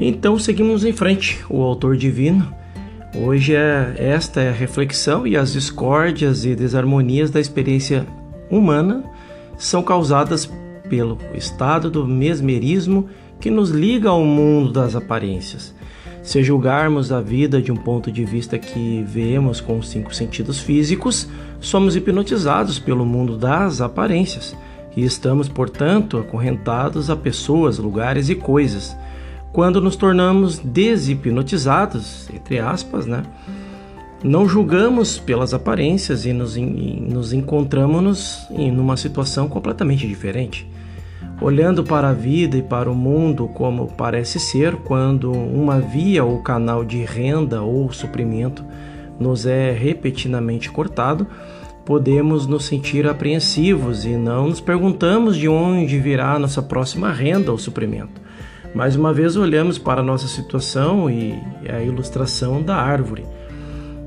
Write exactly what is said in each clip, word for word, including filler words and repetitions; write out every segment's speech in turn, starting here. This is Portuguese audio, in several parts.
Então seguimos em frente, o Autor Divino. Hoje é, esta é a reflexão, e as discórdias e desarmonias da experiência humana são causadas pelo estado do mesmerismo que nos liga ao mundo das aparências. Se julgarmos a vida de um ponto de vista que vemos com os cinco sentidos físicos, somos hipnotizados pelo mundo das aparências e estamos, portanto, acorrentados a pessoas, lugares e coisas. Quando nos tornamos deshipnotizados, entre aspas, né? Não julgamos pelas aparências e nos, e nos encontramos em uma situação completamente diferente. Olhando para a vida e para o mundo como parece ser, quando uma via ou canal de renda ou suprimento nos é repetidamente cortado, podemos nos sentir apreensivos e não nos perguntamos de onde virá a nossa próxima renda ou suprimento. Mais uma vez olhamos para a nossa situação e a ilustração da árvore.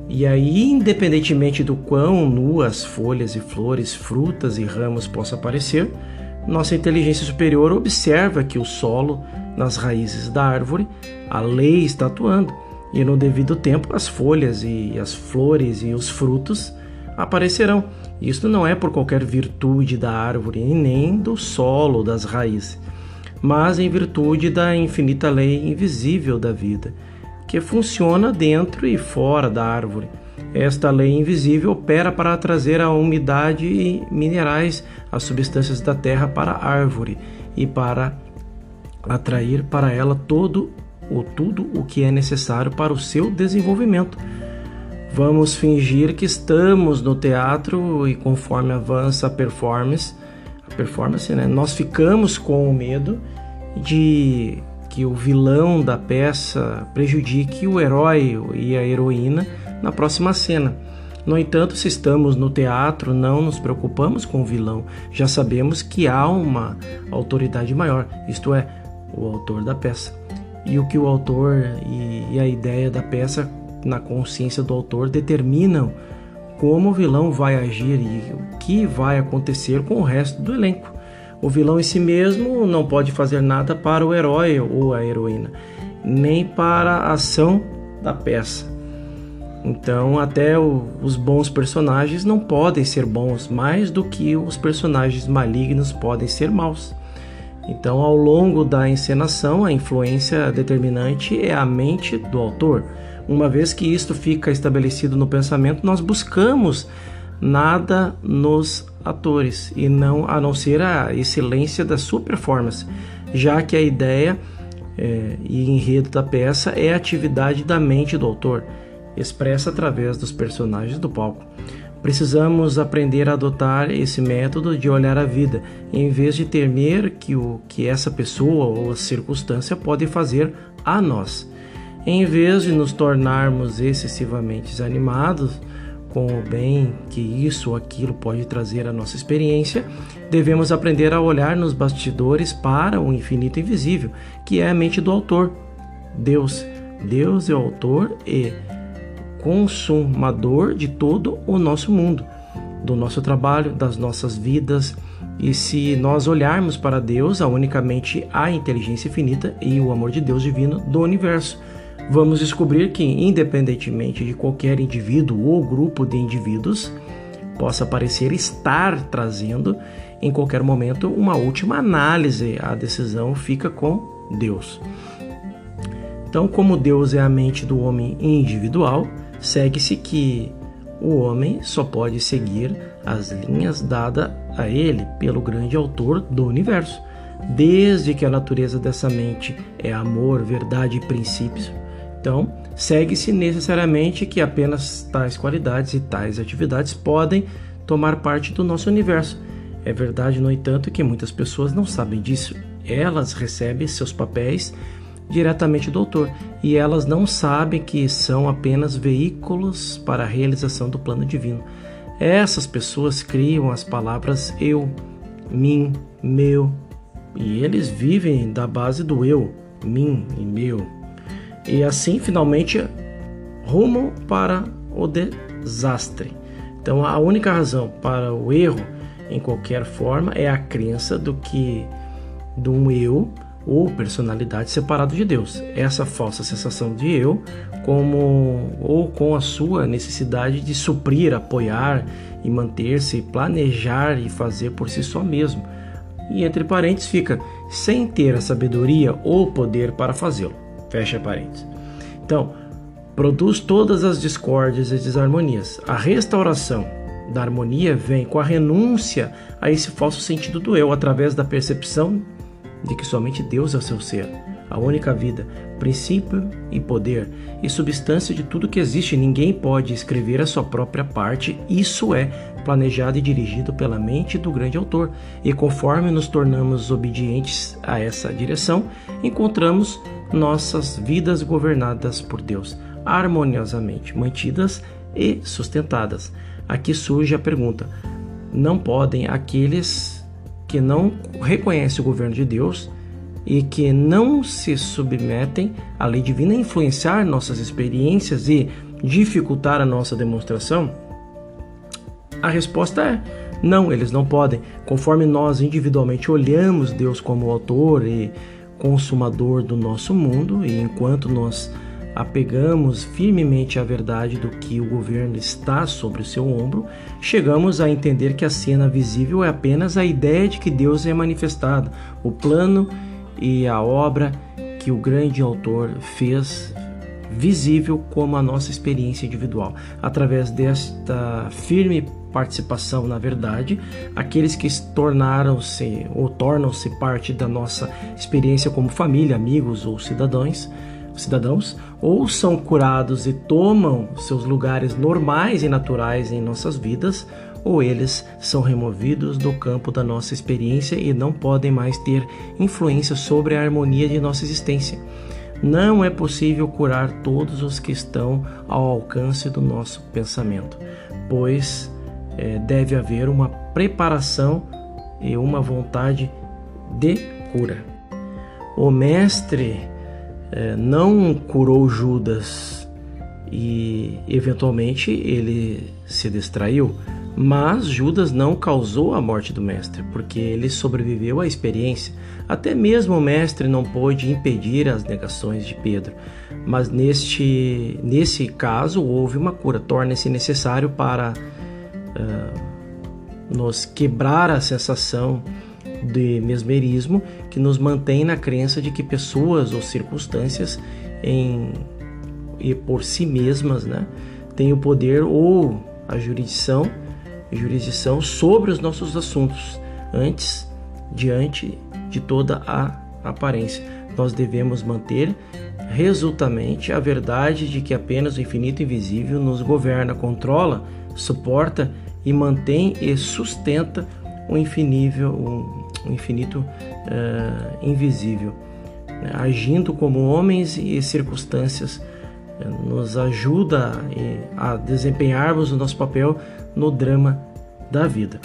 E aí, independentemente do quão nuas folhas e flores, frutas e ramos possam parecer, nossa inteligência superior observa que o solo, nas raízes da árvore, a lei está atuando, e no devido tempo as folhas e as flores e os frutos aparecerão. Isto não é por qualquer virtude da árvore e nem do solo, das raízes, mas em virtude da infinita lei invisível da vida, que funciona dentro e fora da árvore. Esta lei invisível opera para trazer a umidade e minerais, as substâncias da terra para a árvore e para atrair para ela todo ou tudo o que é necessário para o seu desenvolvimento. Vamos fingir que estamos no teatro e conforme avança a performance, a performance, né, nós ficamos com o medo de que o vilão da peça prejudique o herói e a heroína na próxima cena. No entanto, se estamos no teatro, não nos preocupamos com o vilão. Já sabemos que há uma autoridade maior, isto é, o autor da peça. E o que o autor e a ideia da peça, na consciência do autor, determinam como o vilão vai agir e o que vai acontecer com o resto do elenco. O vilão em si mesmo não pode fazer nada para o herói ou a heroína, nem para a ação da peça. Então, até o, os bons personagens não podem ser bons mais do que os personagens malignos podem ser maus. Então, ao longo da encenação, a influência determinante é a mente do autor. Uma vez que isto fica estabelecido no pensamento, nós buscamos nada nos atores, e não, a não ser a excelência da sua performance, já que a ideia é, e enredo da peça é a atividade da mente do autor, expressa através dos personagens do palco. Precisamos aprender a adotar esse método de olhar a vida, em vez de temer que o que essa pessoa ou a circunstância pode fazer a nós. Em vez de nos tornarmos excessivamente animados com o bem que isso ou aquilo pode trazer à nossa experiência, devemos aprender a olhar nos bastidores para o infinito invisível, que é a mente do autor, Deus. Deus é o autor e consumador de todo o nosso mundo, do nosso trabalho, das nossas vidas. E se nós olharmos para Deus, há unicamente a inteligência infinita e o amor de Deus divino do universo, vamos descobrir que, independentemente de qualquer indivíduo ou grupo de indivíduos, possa parecer estar trazendo, em qualquer momento, uma última análise. A decisão fica com Deus. Então, como Deus é a mente do homem individual, segue-se que o homem só pode seguir as linhas dadas a ele pelo grande autor do universo. Desde que a natureza dessa mente é amor, verdade e princípios, então segue-se necessariamente que apenas tais qualidades e tais atividades podem tomar parte do nosso universo. É verdade, no entanto, que muitas pessoas não sabem disso. Elas recebem seus papéis diretamente do autor, e elas não sabem que são apenas veículos para a realização do plano divino. Essas pessoas criam as palavras eu, mim, meu, e eles vivem da base do eu, mim e meu, e assim finalmente rumam para o desastre. Então, a única razão para o erro, em qualquer forma, é a crença do que de um eu ou personalidade separado de Deus. Essa falsa sensação de eu, como ou com a sua necessidade de suprir, apoiar e manter-se, planejar e fazer por si só mesmo. E entre parênteses fica, sem ter a sabedoria ou poder para fazê-lo. Fecha parênteses. Então, produz todas as discórdias e desarmonias. A restauração da harmonia vem com a renúncia a esse falso sentido do eu, através da percepção de que somente Deus é o seu ser, a única vida, princípio e poder e substância de tudo que existe. Ninguém pode escrever a sua própria parte. Isso é planejado e dirigido pela mente do grande autor. E conforme nos tornamos obedientes a essa direção, encontramos nossas vidas governadas por Deus, harmoniosamente mantidas e sustentadas. Aqui surge a pergunta: não podem aqueles que não reconhece o governo de Deus e que não se submetem à lei divina influenciar nossas experiências e dificultar a nossa demonstração? A resposta é não, eles não podem. Conforme nós individualmente olhamos Deus como autor e consumador do nosso mundo, e enquanto nós apegamos firmemente à verdade do que o governo está sobre o seu ombro, chegamos a entender que a cena visível é apenas a ideia de que Deus é manifestado, o plano e a obra que o grande autor fez visível como a nossa experiência individual. Através desta firme participação na verdade, aqueles que tornaram-se ou tornam-se parte da nossa experiência como família, amigos ou cidadãos, cidadãos, ou são curados e tomam seus lugares normais e naturais em nossas vidas, ou eles são removidos do campo da nossa experiência e não podem mais ter influência sobre a harmonia de nossa existência. Não é possível curar todos os que estão ao alcance do nosso pensamento, pois é, deve haver uma preparação e uma vontade de cura. O mestre não curou Judas e, eventualmente, ele se distraiu. Mas Judas não causou a morte do mestre, porque ele sobreviveu à experiência. Até mesmo o mestre não pôde impedir as negações de Pedro. Mas neste, nesse caso houve uma cura. Torna-se necessário para uh, nos quebrar a sensação de mesmerismo que nos mantém na crença de que pessoas ou circunstâncias em, e por si mesmas, né, têm o poder ou a jurisdição, jurisdição sobre os nossos assuntos. Antes, diante de toda a aparência, nós devemos manter resolutamente a verdade de que apenas o infinito invisível nos governa, controla, suporta e mantém e sustenta o infinível, o o infinito uh, invisível, né? Agindo como homens e circunstâncias, nos ajuda a desempenharmos o nosso papel no drama da vida.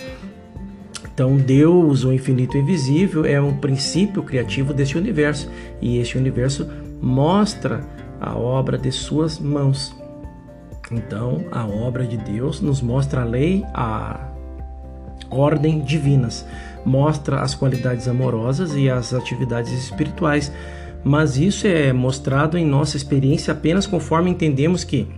Então Deus, o infinito invisível, é um princípio criativo deste universo, e este universo mostra a obra de suas mãos. Então a obra de Deus nos mostra a lei, a ordem divinas, mostra as qualidades amorosas e as atividades espirituais, mas isso é mostrado em nossa experiência apenas conforme entendemos que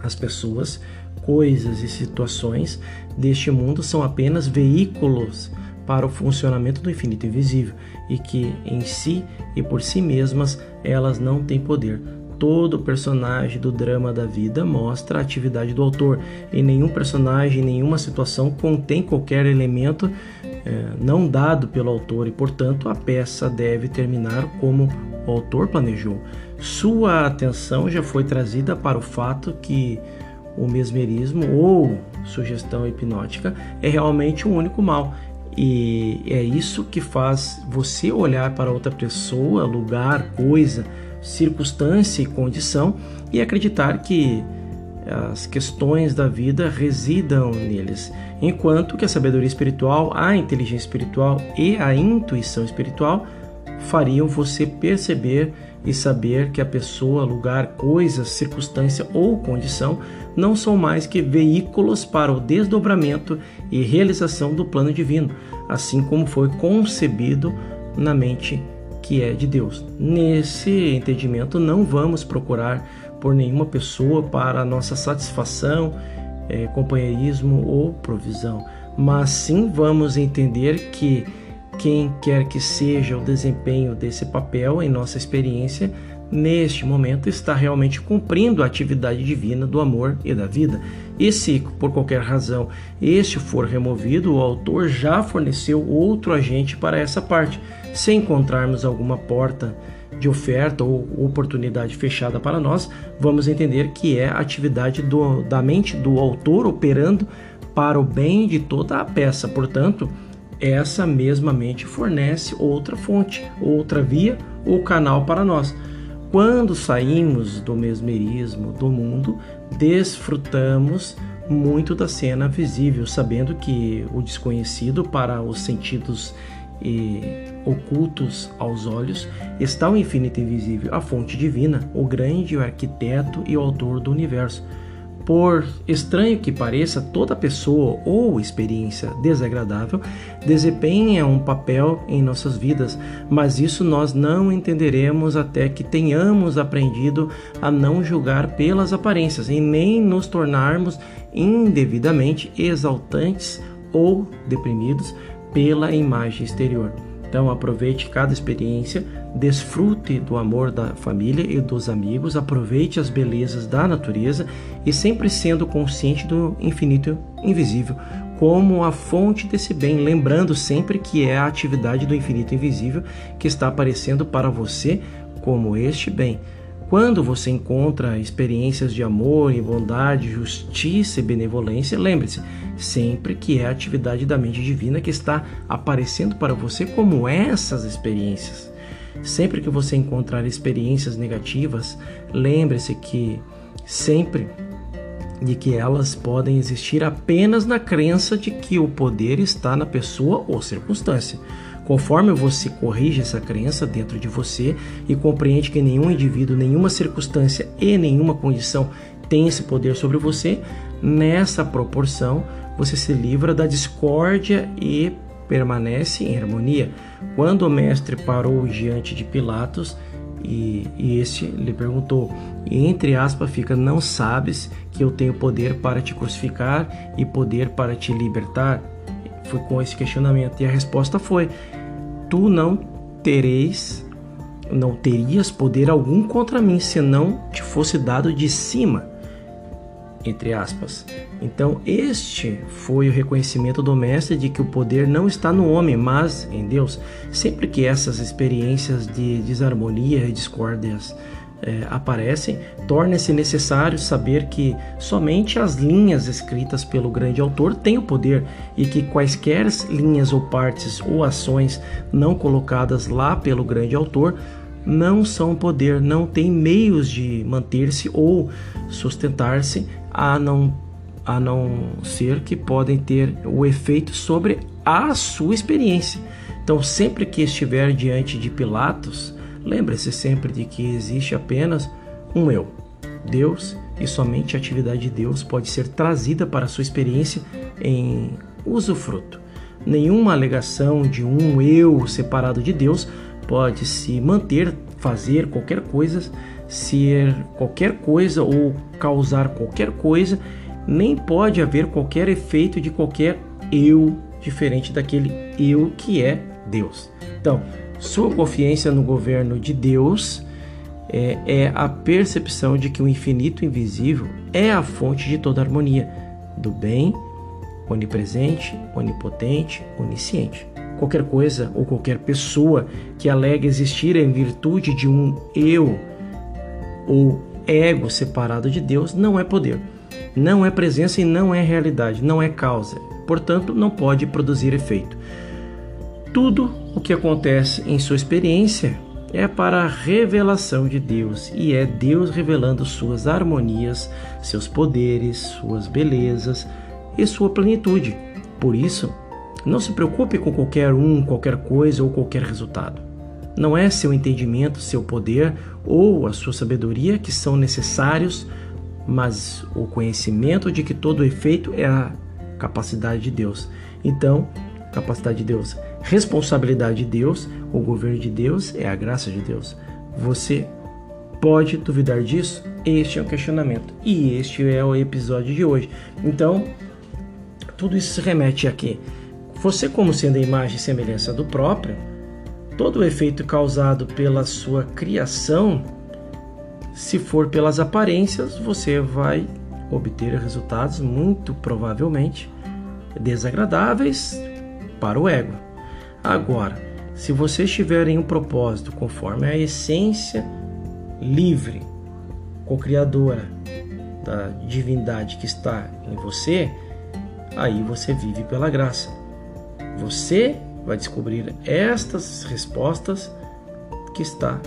as pessoas, coisas e situações deste mundo são apenas veículos para o funcionamento do infinito invisível, e que em si e por si mesmas elas não têm poder. Todo personagem do drama da vida mostra a atividade do autor, e nenhum personagem, nenhuma situação contém qualquer elemento eh, não dado pelo autor, e portanto a peça deve terminar como o autor planejou. Sua atenção já foi trazida para o fato que o mesmerismo ou sugestão hipnótica é realmente o único mal, e é isso que faz você olhar para outra pessoa, lugar, coisa, circunstância e condição e acreditar que as questões da vida residam neles, enquanto que a sabedoria espiritual, a inteligência espiritual e a intuição espiritual fariam você perceber e saber que a pessoa, lugar, coisa, circunstância ou condição não são mais que veículos para o desdobramento e realização do plano divino, assim como foi concebido na mente que é de Deus. Nesse entendimento, não vamos procurar por nenhuma pessoa para nossa satisfação, é, companheirismo ou provisão, mas sim vamos entender que quem quer que seja o desempenho desse papel em nossa experiência, neste momento está realmente cumprindo a atividade divina do amor e da vida. E se, por qualquer razão, este for removido, o autor já forneceu outro agente para essa parte. Se encontrarmos alguma porta de oferta ou oportunidade fechada para nós, vamos entender que é a atividade do, da mente do autor operando para o bem de toda a peça. Portanto, essa mesma mente fornece outra fonte, outra via ou canal para nós. Quando saímos do mesmerismo do mundo, desfrutamos muito da cena visível, sabendo que o desconhecido para os sentidos e ocultos aos olhos está o infinito invisível, a fonte divina, o grande arquiteto e o autor do universo. Por estranho que pareça, toda pessoa ou experiência desagradável desempenha um papel em nossas vidas, mas isso nós não entenderemos até que tenhamos aprendido a não julgar pelas aparências e nem nos tornarmos indevidamente exaltantes ou deprimidos pela imagem exterior. Então aproveite cada experiência, desfrute do amor da família e dos amigos, aproveite as belezas da natureza e sempre sendo consciente do infinito invisível como a fonte desse bem, lembrando sempre que é a atividade do infinito invisível que está aparecendo para você como este bem. Quando você encontra experiências de amor e bondade, justiça e benevolência, lembre-se sempre que é a atividade da mente divina que está aparecendo para você como essas experiências. Sempre que você encontrar experiências negativas, lembre-se que sempre de que elas podem existir apenas na crença de que o poder está na pessoa ou circunstância. Conforme você corrige essa crença dentro de você e compreende que nenhum indivíduo, nenhuma circunstância e nenhuma condição tem esse poder sobre você, nessa proporção você se livra da discórdia e permanece em harmonia. Quando o mestre parou diante de Pilatos e, e este lhe perguntou, e entre aspas fica, não sabes que eu tenho poder para te crucificar e poder para te libertar? Foi com esse questionamento e a resposta foi: tu não tereis, não terias poder algum contra mim se não te fosse dado de cima, entre aspas. Então este foi o reconhecimento do mestre de que o poder não está no homem, mas em Deus. Sempre que essas experiências de desarmonia e discórdias É, aparecem, torna-se necessário saber que somente as linhas escritas pelo grande autor têm o poder e que quaisquer linhas ou partes ou ações não colocadas lá pelo grande autor não são poder, não têm meios de manter-se ou sustentar-se, a não, a não ser que podem ter o efeito sobre a sua experiência. Então, sempre que estiver diante de Pilatos, lembre-se sempre de que existe apenas um eu, Deus, e somente a atividade de Deus pode ser trazida para a sua experiência em usufruto. Nenhuma alegação de um eu separado de Deus pode se manter, fazer qualquer coisa, ser qualquer coisa ou causar qualquer coisa, nem pode haver qualquer efeito de qualquer eu diferente daquele eu que é Deus. Então, sua confiança no governo de Deus é, é a percepção de que o infinito invisível é a fonte de toda a harmonia, do bem, onipresente, onipotente, onisciente. Qualquer coisa ou qualquer pessoa que alega existir em virtude de um eu ou ego separado de Deus não é poder, não é presença e não é realidade, não é causa. Portanto, não pode produzir efeito. Tudo o que acontece em sua experiência é para a revelação de Deus e é Deus revelando suas harmonias, seus poderes, suas belezas e sua plenitude. Por isso, não se preocupe com qualquer um, qualquer coisa ou qualquer resultado. Não é seu entendimento, seu poder ou a sua sabedoria que são necessários, mas o conhecimento de que todo efeito é a capacidade de Deus. Então, capacidade de Deus. responsabilidade de Deus, o governo de Deus é a graça de Deus. Você pode duvidar disso? Este é o questionamento e este é o episódio de hoje. Então, tudo isso se remete a quê? Você, como sendo a imagem e semelhança do próprio, todo o efeito causado pela sua criação, se for pelas aparências, você vai obter resultados muito provavelmente desagradáveis para o ego. Agora, se você estiver em um propósito conforme a essência livre, co-criadora da divindade que está em você, aí você vive pela graça. Você vai descobrir estas respostas que está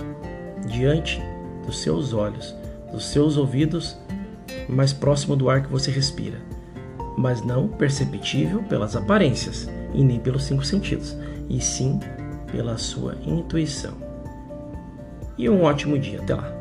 diante dos seus olhos, dos seus ouvidos, mais próximo do ar que você respira, mas não perceptível pelas aparências e nem pelos cinco sentidos, e sim pela sua intuição. E um ótimo dia, até lá!